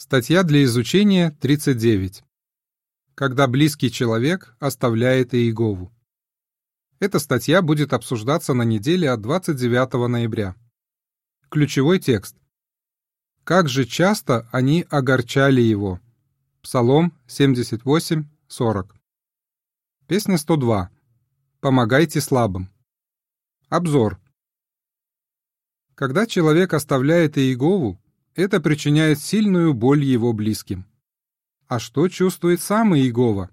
Статья для изучения 39. Когда близкий человек оставляет Иегову. Эта статья будет обсуждаться на неделе от 29 ноября. Ключевой текст. «Как же часто они огорчали его». Псалом 78:40. Песня 102. «Помогайте слабым». Обзор. Когда человек оставляет Иегову, это причиняет сильную боль его близким. А что чувствует сам Иегова?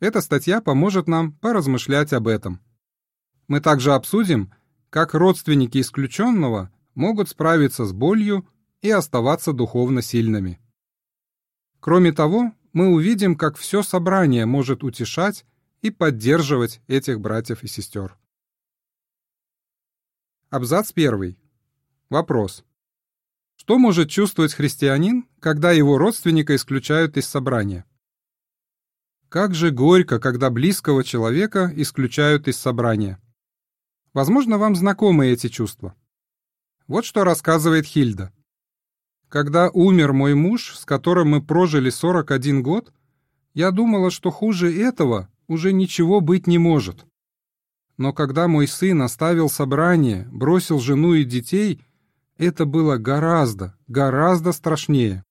Эта статья поможет нам поразмышлять об этом. Мы также обсудим, как родственники исключенного могут справиться с болью и оставаться духовно сильными. Кроме того, мы увидим, как все собрание может утешать и поддерживать этих братьев и сестер. Абзац 1. Вопрос. Что может чувствовать христианин, когда его родственника исключают из собрания? Как же горько, когда близкого человека исключают из собрания. Возможно, вам знакомы эти чувства. Вот что рассказывает Хильда. «Когда умер мой муж, с которым мы прожили 41 год, я думала, что хуже этого уже ничего быть не может. Но когда мой сын оставил собрание, бросил жену и детей, это было гораздо, гораздо страшнее».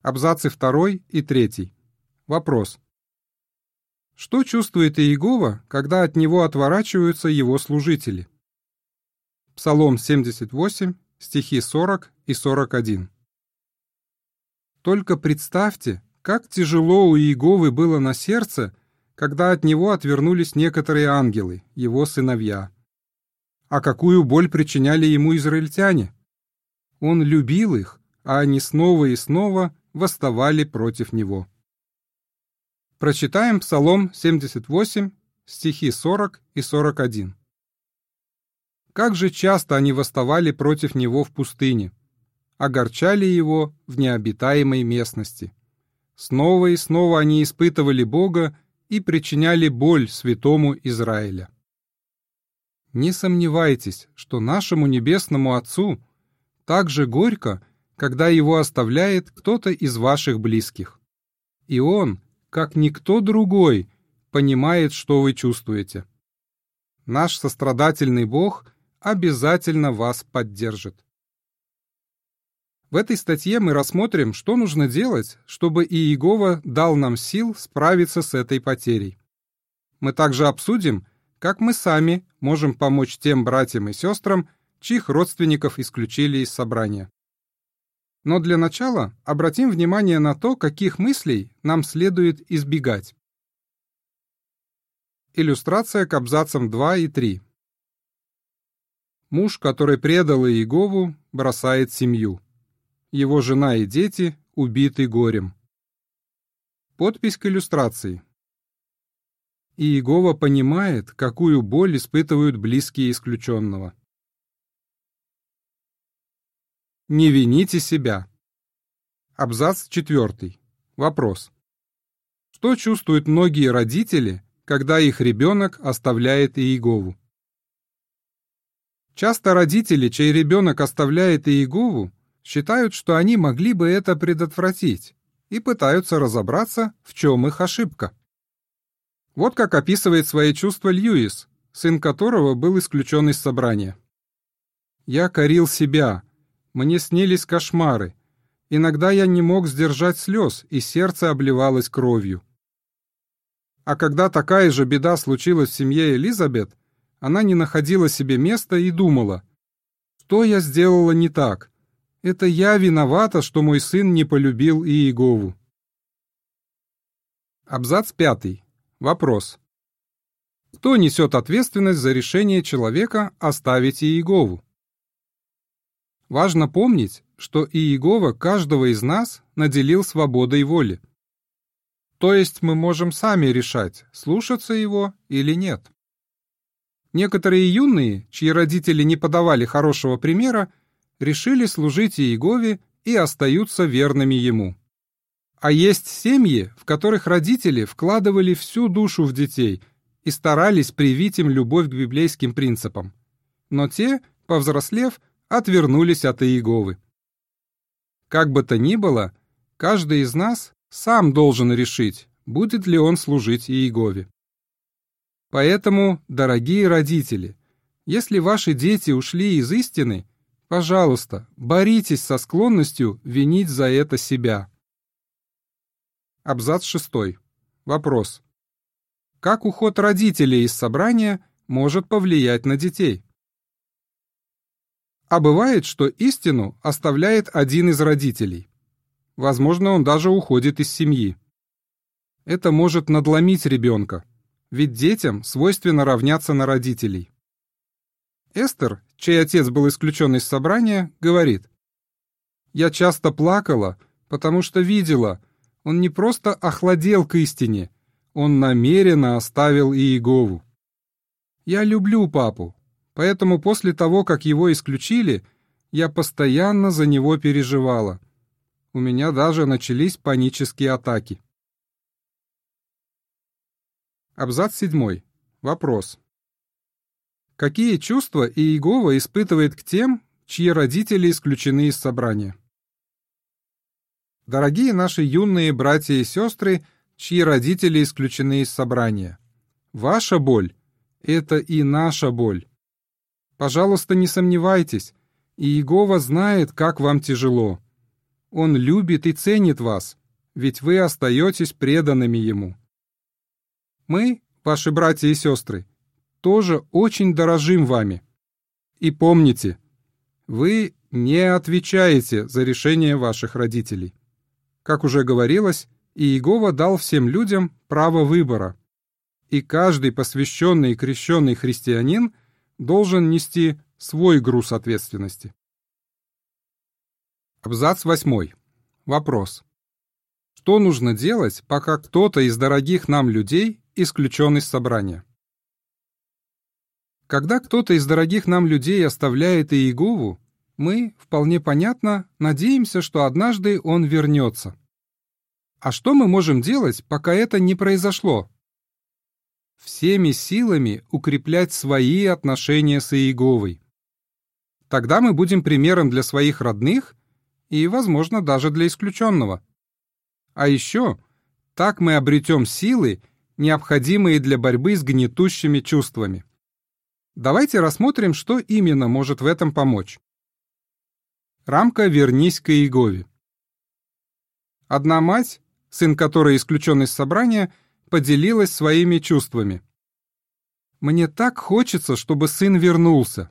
Абзацы 2 и 3. Вопрос. Что чувствует Иегова, когда от него отворачиваются его служители? Псалом 78, стихи 40 и 41. Только представьте, как тяжело у Иеговы было на сердце, когда от него отвернулись некоторые ангелы, его сыновья. А какую боль причиняли ему израильтяне? Он любил их, а они снова и снова восставали против него. Прочитаем Псалом 78, стихи 40 и 41. «Как же часто они восставали против него в пустыне, огорчали его в необитаемой местности. Снова и снова они испытывали Бога и причиняли боль святому Израиля». Не сомневайтесь, что нашему небесному Отцу так же горько, когда его оставляет кто-то из ваших близких. И он, как никто другой, понимает, что вы чувствуете. Наш сострадательный Бог обязательно вас поддержит. В этой статье мы рассмотрим, что нужно делать, чтобы Иегова дал нам сил справиться с этой потерей. Мы также обсудим, как мы сами можем помочь тем братьям и сестрам, чьих родственников исключили из собрания. Но для начала обратим внимание на то, каких мыслей нам следует избегать. Иллюстрация к абзацам 2 и 3. Муж, который предал Иегову, бросает семью. Его жена и дети убиты горем. Подпись к иллюстрации. Иегова понимает, какую боль испытывают близкие исключенного. «Не вините себя». Абзац 4. Вопрос. Что чувствуют многие родители, когда их ребенок оставляет Иегову? Часто родители, чей ребенок оставляет Иегову, считают, что они могли бы это предотвратить и пытаются разобраться, в чем их ошибка. Вот как описывает свои чувства Льюис, сын которого был исключен из собрания. «Я корил себя. Мне снились кошмары. Иногда я не мог сдержать слез, и сердце обливалось кровью». А когда такая же беда случилась в семье Элизабет, она не находила себе места и думала: «Что я сделала не так? Это я виновата, что мой сын не полюбил Иегову». Абзац 5. Вопрос. Кто несет ответственность за решение человека оставить Иегову? Важно помнить, что Иегова каждого из нас наделил свободой воли. То есть мы можем сами решать, слушаться его или нет. Некоторые юные, чьи родители не подавали хорошего примера, решили служить Иегове и остаются верными ему. А есть семьи, в которых родители вкладывали всю душу в детей и старались привить им любовь к библейским принципам. Но те, повзрослев, отвернулись от Иеговы. Как бы то ни было, каждый из нас сам должен решить, будет ли он служить Иегове. Поэтому, дорогие родители, если ваши дети ушли из истины, пожалуйста, боритесь со склонностью винить за это себя. Абзац 6. Вопрос. Как уход родителей из собрания может повлиять на детей? А бывает, что истину оставляет один из родителей. Возможно, он даже уходит из семьи. Это может надломить ребенка, ведь детям свойственно равняться на родителей. Эстер, чей отец был исключен из собрания, говорит: «Я часто плакала, потому что видела, он не просто охладел к истине, он намеренно оставил Иегову. Я люблю папу, поэтому после того, как его исключили, я постоянно за него переживала. У меня даже начались панические атаки». Абзац 7. Вопрос. Какие чувства Иегова испытывает к тем, чьи родители исключены из собрания? Дорогие наши юные братья и сестры, чьи родители исключены из собрания, ваша боль — это и наша боль. Пожалуйста, не сомневайтесь, Иегова знает, как вам тяжело. Он любит и ценит вас, ведь вы остаетесь преданными ему. Мы, ваши братья и сестры, тоже очень дорожим вами. И помните, вы не отвечаете за решение ваших родителей. Как уже говорилось, Иегова дал всем людям право выбора, и каждый посвященный и крещенный христианин должен нести свой груз ответственности. Абзац 8. Вопрос. Что нужно делать, пока кто-то из дорогих нам людей исключен из собрания? Когда кто-то из дорогих нам людей оставляет Иегову, мы, вполне понятно, надеемся, что однажды он вернется. А что мы можем делать, пока это не произошло? Всеми силами укреплять свои отношения с Иеговой. Тогда мы будем примером для своих родных и, возможно, даже для исключенного. А еще так мы обретем силы, необходимые для борьбы с гнетущими чувствами. Давайте рассмотрим, что именно может в этом помочь. Рамка «Вернись к Иегове». Одна мать, сын которой исключен из собрания, поделилась своими чувствами. «Мне так хочется, чтобы сын вернулся.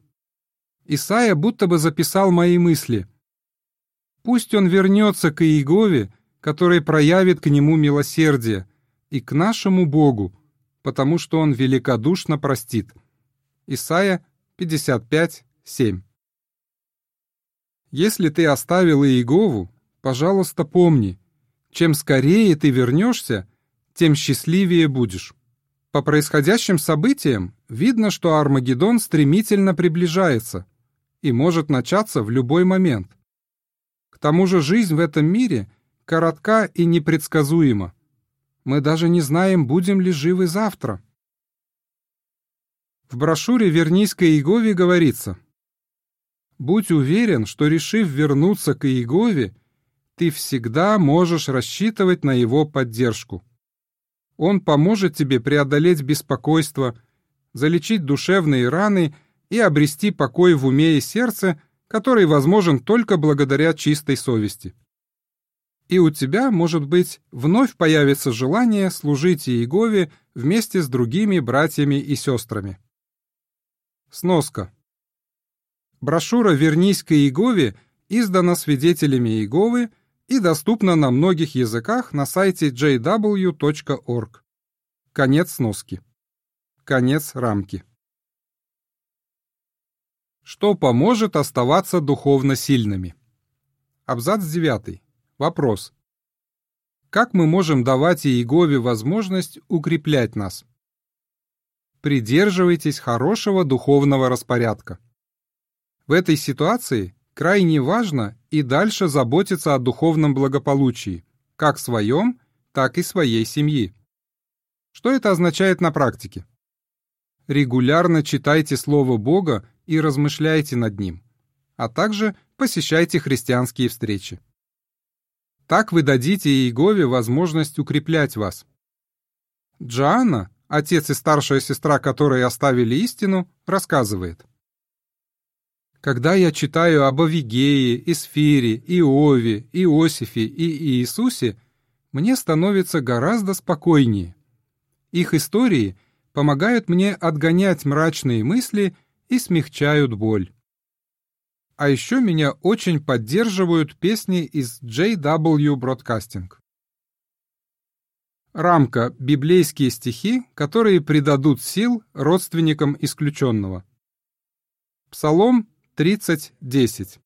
Исаия будто бы записал мои мысли. Пусть он вернется к Иегове, который проявит к нему милосердие, и к нашему Богу, потому что он великодушно простит». Исайя 55:7. Если ты оставил Иегову, пожалуйста, помни, чем скорее ты вернешься, тем счастливее будешь. По происходящим событиям видно, что Армагеддон стремительно приближается и может начаться в любой момент. К тому же жизнь в этом мире коротка и непредсказуема. Мы даже не знаем, будем ли живы завтра. В брошюре «Вернись к Иегове» говорится: «Будь уверен, что, решив вернуться к Иегове, ты всегда можешь рассчитывать на его поддержку. Он поможет тебе преодолеть беспокойство, залечить душевные раны и обрести покой в уме и сердце, который возможен только благодаря чистой совести. И у тебя, может быть, вновь появится желание служить Иегове вместе с другими братьями и сестрами». Сноска. Брошюра «Вернись к Иегове» издана свидетелями Иеговы и доступна на многих языках на сайте jw.org. Конец сноски. Конец рамки. Что поможет оставаться духовно сильными? Абзац 9. Вопрос. Как мы можем давать Иегове возможность укреплять нас? Придерживайтесь хорошего духовного распорядка. В этой ситуации крайне важно и дальше заботиться о духовном благополучии, как своем, так и своей семьи. Что это означает на практике? Регулярно читайте Слово Бога и размышляйте над ним, а также посещайте христианские встречи. Так вы дадите Иегове возможность укреплять вас. Джоанна, отец и старшая сестра, которые оставили истину, рассказывает. Когда я читаю об Авигее, Эсфире, Иове, Иосифе и Иисусе, мне становится гораздо спокойнее. Их истории помогают мне отгонять мрачные мысли и смягчают боль. А еще меня очень поддерживают песни из JW Broadcasting. Рамка «Библейские стихи, которые придадут сил родственникам исключенного». Псалом 30:10.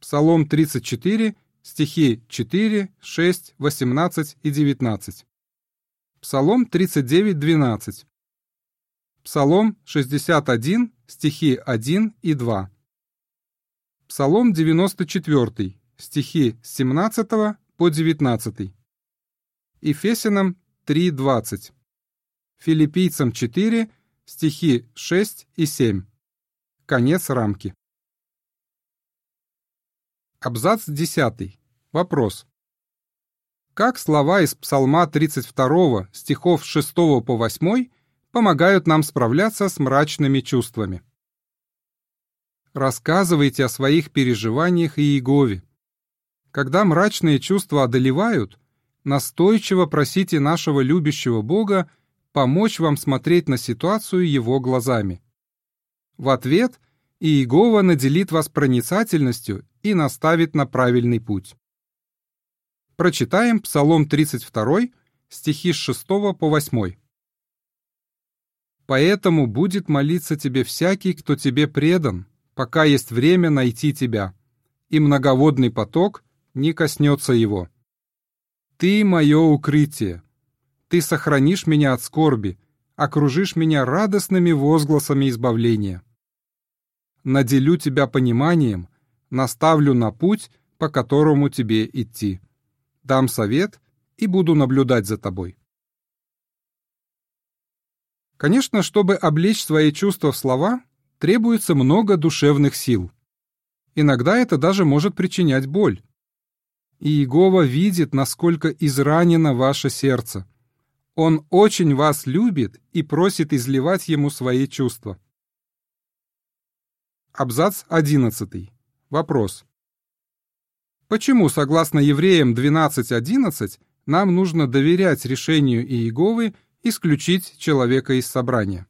Псалом 34, стихи 4, 6, 18 и 19. Псалом 39:12. Псалом 61, стихи 1 и 2. Псалом 94, стихи с 17 по 19. Ефесянам 3:20. Филиппийцам 4, стихи 6 и 7. Конец рамки. Абзац 10. Вопрос. Как слова из Псалма 32, стихов 6 по 8, помогают нам справляться с мрачными чувствами? Рассказывайте о своих переживаниях Иегове. Когда мрачные чувства одолевают, настойчиво просите нашего любящего Бога помочь вам смотреть на ситуацию Его глазами. В ответ Иегова наделит вас проницательностью и наставит на правильный путь. Прочитаем Псалом 32, стихи с 6 по 8. «Поэтому будет молиться тебе всякий, кто тебе предан, пока есть время найти тебя, и многоводный поток не коснется его. Ты мое укрытие, ты сохранишь меня от скорби, окружишь меня радостными возгласами избавления. Наделю тебя пониманием, наставлю на путь, по которому тебе идти. Дам совет и буду наблюдать за тобой». Конечно, чтобы облечь свои чувства в слова, требуется много душевных сил. Иногда это даже может причинять боль. Иегова видит, насколько изранено ваше сердце. Он очень вас любит и просит изливать ему свои чувства. Абзац 11. Вопрос. Почему, согласно Евреям 12:11, нам нужно доверять решению Иеговы исключить человека из собрания?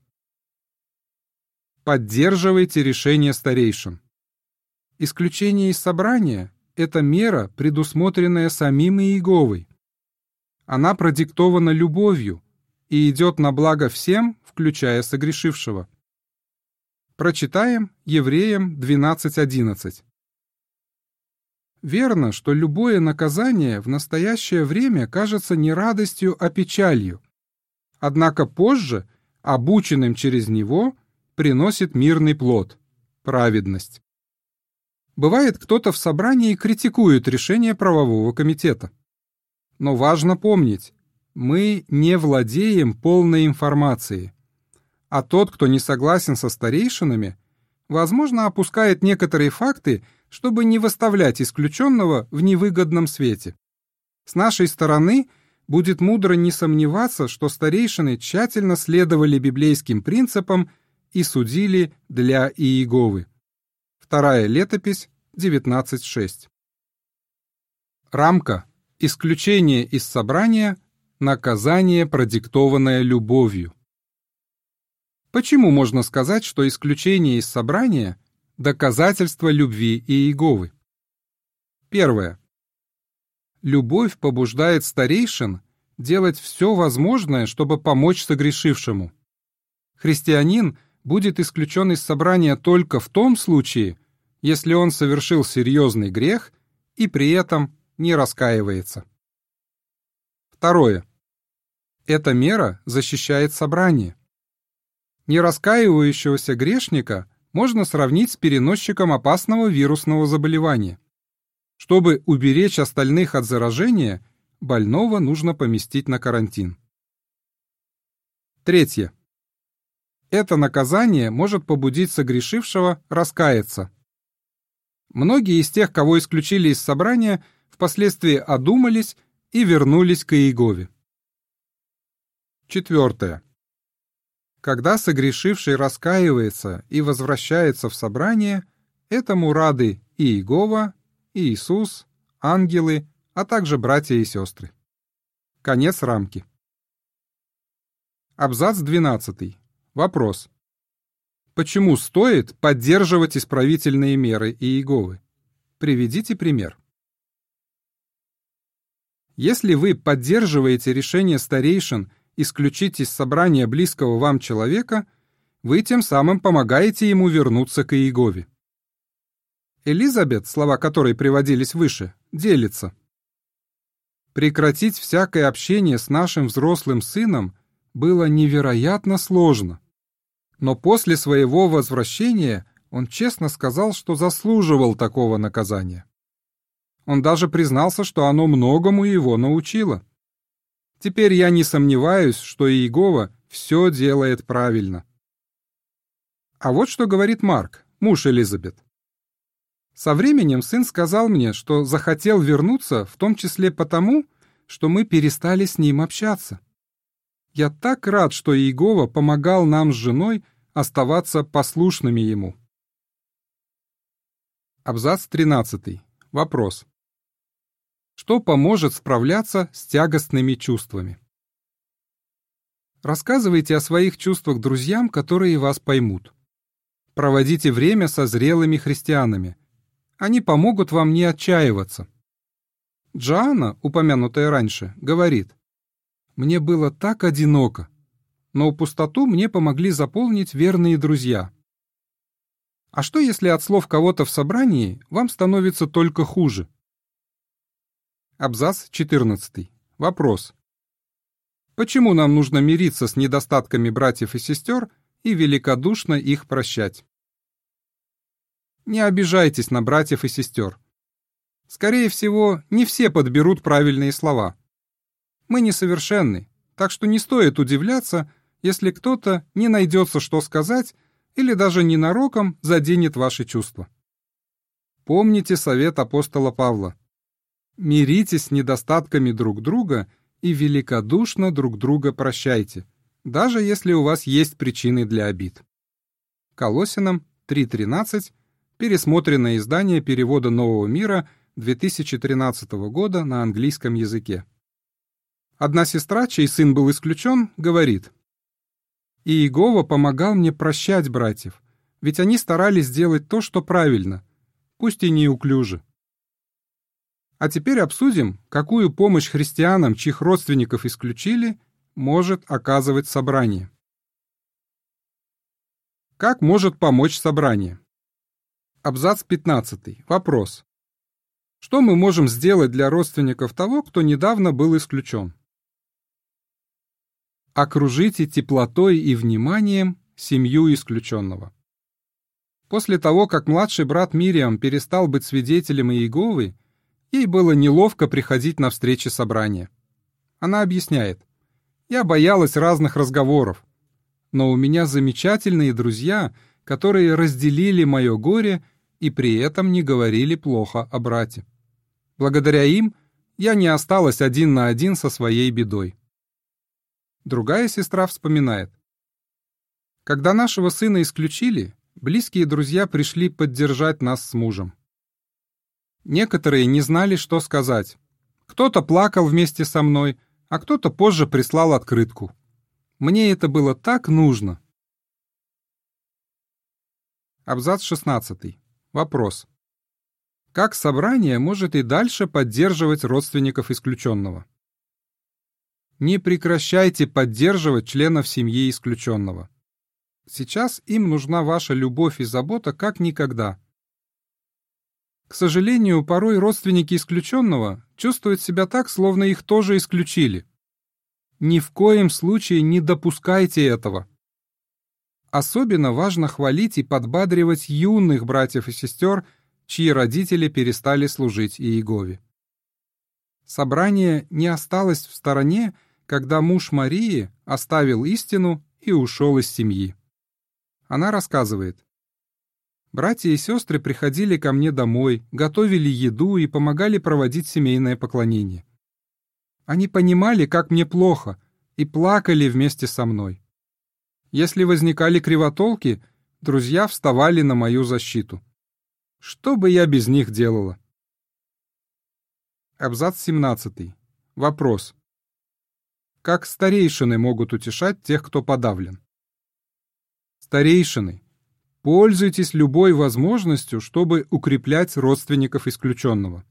Поддерживайте решение старейшин. Исключение из собрания – это мера, предусмотренная самим Иеговой. Она продиктована любовью и идет на благо всем, включая согрешившего. Прочитаем Евреям 12:11. Верно, что любое наказание в настоящее время кажется не радостью, а печалью. Однако позже, обученным через него, приносит мирный плод – праведность. Бывает, кто-то в собрании критикует решение правового комитета. Но важно помнить, мы не владеем полной информацией, а тот, кто не согласен со старейшинами, возможно, опускает некоторые факты, чтобы не выставлять исключенного в невыгодном свете. С нашей стороны будет мудро не сомневаться, что старейшины тщательно следовали библейским принципам и судили для Иеговы. Вторая летопись, 19:6. Рамка «Исключение из собрания. Наказание, продиктованное любовью». Почему можно сказать, что исключение из собрания – доказательство любви Иеговы? Первое. Любовь побуждает старейшин делать все возможное, чтобы помочь согрешившему. Христианин будет исключен из собрания только в том случае, если он совершил серьезный грех и при этом не раскаивается. Второе. Эта мера защищает собрание. Нераскаивающегося грешника можно сравнить с переносчиком опасного вирусного заболевания. Чтобы уберечь остальных от заражения, больного нужно поместить на карантин. Третье. Это наказание может побудить согрешившего раскаяться. Многие из тех, кого исключили из собрания, впоследствии одумались и вернулись к Иегове. 4. Когда согрешивший раскаивается и возвращается в собрание, этому рады и Иегова, и Иисус, ангелы, а также братья и сестры. Конец рамки. Абзац 12. Вопрос. Почему стоит поддерживать исправительные меры Иеговы? Приведите пример. Если вы поддерживаете решение старейшин исключить из собрания близкого вам человека, вы тем самым помогаете ему вернуться к Иегове. Элизабет, слова которой приводились выше, делится. Прекратить всякое общение с нашим взрослым сыном было невероятно сложно. Но после своего возвращения он честно сказал, что заслуживал такого наказания. Он даже признался, что оно многому его научило. Теперь я не сомневаюсь, что Иегова все делает правильно. А вот что говорит Марк, муж Элизабет. Со временем сын сказал мне, что захотел вернуться, в том числе потому, что мы перестали с ним общаться. Я так рад, что Иегова помогал нам с женой оставаться послушными ему. Абзац 13. Вопрос. Что поможет справляться с тягостными чувствами? Рассказывайте о своих чувствах друзьям, которые вас поймут. Проводите время со зрелыми христианами. Они помогут вам не отчаиваться. Джоанна, упомянутая раньше, говорит: «Мне было так одиноко, но пустоту мне помогли заполнить верные друзья». А что, если от слов кого-то в собрании вам становится только хуже? Абзац 14. Вопрос. Почему нам нужно мириться с недостатками братьев и сестер и великодушно их прощать? Не обижайтесь на братьев и сестер. Скорее всего, не все подберут правильные слова. Мы несовершенны, так что не стоит удивляться, если кто-то не найдется, что сказать, или даже ненароком заденет ваши чувства. Помните совет апостола Павла. Миритесь с недостатками друг друга и великодушно друг друга прощайте, даже если у вас есть причины для обид. Колоссянам 3:13, пересмотренное издание перевода Нового мира 2013 года на английском языке. Одна сестра, чей сын был исключен, говорит: «Иегова помогал мне прощать братьев, ведь они старались сделать то, что правильно, пусть и неуклюже». А теперь обсудим, какую помощь христианам, чьих родственников исключили, может оказывать собрание. Как может помочь собрание? Абзац 15. Вопрос. Что мы можем сделать для родственников того, кто недавно был исключен? Окружите теплотой и вниманием семью исключенного. После того, как младший брат Мириам перестал быть свидетелем Иеговы, ей было неловко приходить на встречи собрания. Она объясняет: «Я боялась разных разговоров, но у меня замечательные друзья, которые разделили мое горе и при этом не говорили плохо о брате. Благодаря им я не осталась один на один со своей бедой». Другая сестра вспоминает: «Когда нашего сына исключили, близкие друзья пришли поддержать нас с мужем. Некоторые не знали, что сказать. Кто-то плакал вместе со мной, а кто-то позже прислал открытку. Мне это было так нужно». Абзац 16. Вопрос. Как собрание может и дальше поддерживать родственников исключенного? Не прекращайте поддерживать членов семьи исключенного. Сейчас им нужна ваша любовь и забота как никогда. К сожалению, порой родственники исключенного чувствуют себя так, словно их тоже исключили. Ни в коем случае не допускайте этого. Особенно важно хвалить и подбадривать юных братьев и сестер, чьи родители перестали служить Иегове. Собрание не осталось в стороне, когда муж Марии оставил истину и ушел из семьи. Она рассказывает: Братья и сестры приходили ко мне домой, готовили еду и помогали проводить семейное поклонение. Они понимали, как мне плохо, и плакали вместе со мной. Если возникали кривотолки, друзья вставали на мою защиту. Что бы я без них делала? Абзац 17. Вопрос. Как старейшины могут утешать тех, кто подавлен? Старейшины, пользуйтесь любой возможностью, чтобы укреплять родственников исключенного.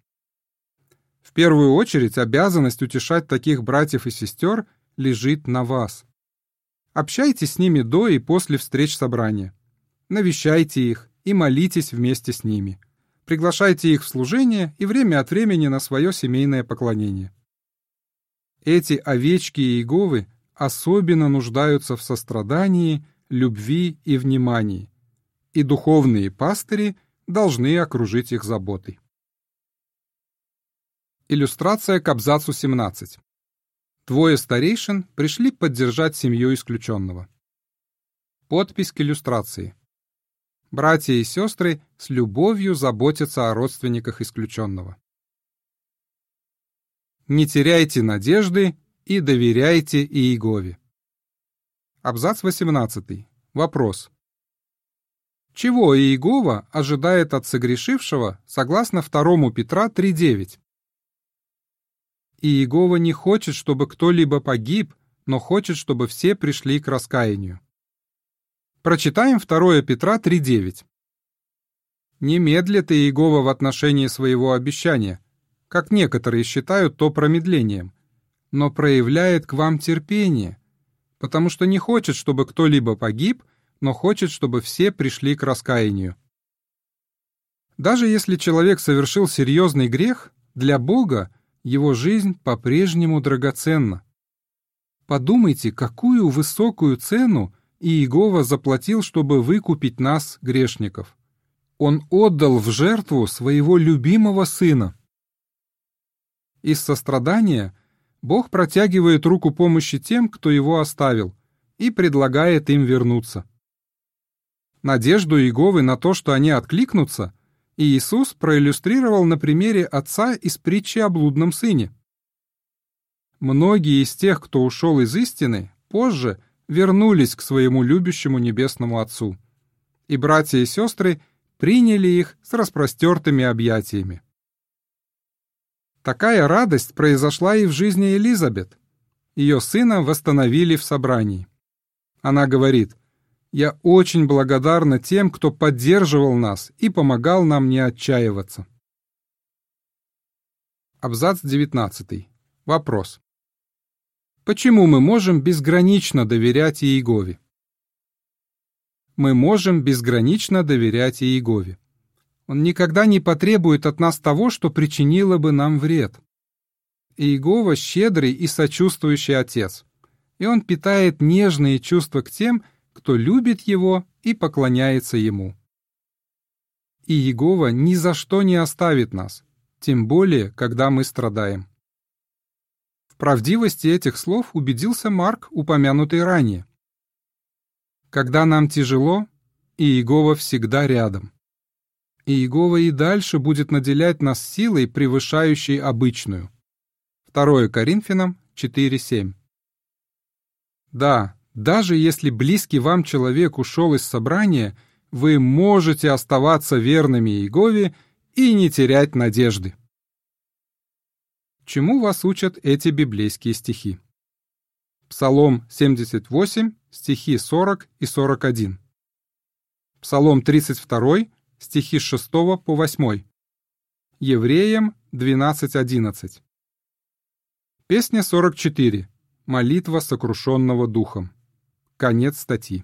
В первую очередь обязанность утешать таких братьев и сестер лежит на вас. Общайтесь с ними до и после встреч собрания. Навещайте их и молитесь вместе с ними. Приглашайте их в служение и время от времени на свое семейное поклонение. Эти овечки Иеговы особенно нуждаются в сострадании, любви и внимании, и духовные пастыри должны окружить их заботой. Иллюстрация к абзацу 17. Двое старейшин пришли поддержать семью исключенного. Подпись к иллюстрации. Братья и сестры с любовью заботятся о родственниках исключенного. Не теряйте надежды и доверяйте Иегове. Абзац 18. Вопрос. Чего Иегова ожидает от согрешившего, согласно 2 Петра 3:9? Иегова не хочет, чтобы кто-либо погиб, но хочет, чтобы все пришли к раскаянию. Прочитаем 2 Петра 3:9. «Не медлит Иегова в отношении своего обещания, как некоторые считают то промедлением, но проявляет к вам терпение, потому что не хочет, чтобы кто-либо погиб, но хочет, чтобы все пришли к раскаянию». Даже если человек совершил серьезный грех, для Бога его жизнь по-прежнему драгоценна. Подумайте, какую высокую цену Иегова заплатил, чтобы выкупить нас, грешников. Он отдал в жертву своего любимого сына. Из сострадания Бог протягивает руку помощи тем, кто его оставил, и предлагает им вернуться. Надежду Иеговы на то, что они откликнутся, Иисус проиллюстрировал на примере отца из притчи о блудном сыне. Многие из тех, кто ушел из истины, позже вернулись к своему любящему небесному Отцу, и братья и сестры приняли их с распростертыми объятиями. Такая радость произошла и в жизни Элизабет. Ее сына восстановили в собрании. Она говорит: «Я очень благодарна тем, кто поддерживал нас и помогал нам не отчаиваться». Абзац 19. Вопрос. Почему мы можем безгранично доверять Иегове? Мы можем безгранично доверять Иегове. Он никогда не потребует от нас того, что причинило бы нам вред. Иегова — щедрый и сочувствующий отец, и он питает нежные чувства к тем, кто любит его и поклоняется ему. Иегова ни за что не оставит нас, тем более, когда мы страдаем. В правдивости этих слов убедился Марк, упомянутый ранее. Когда нам тяжело, Иегова всегда рядом. Иегова и дальше будет наделять нас силой, превышающей обычную. 2 Коринфянам 4:7. Да, даже если близкий вам человек ушел из собрания, вы можете оставаться верными Иегове и не терять надежды. Чему вас учат эти библейские стихи? Псалом 78, стихи 40 и 41. Псалом 32, стихи 6 по 8. Евреям 12:11. Песня 44. Молитва сокрушенного духом. Конец статьи.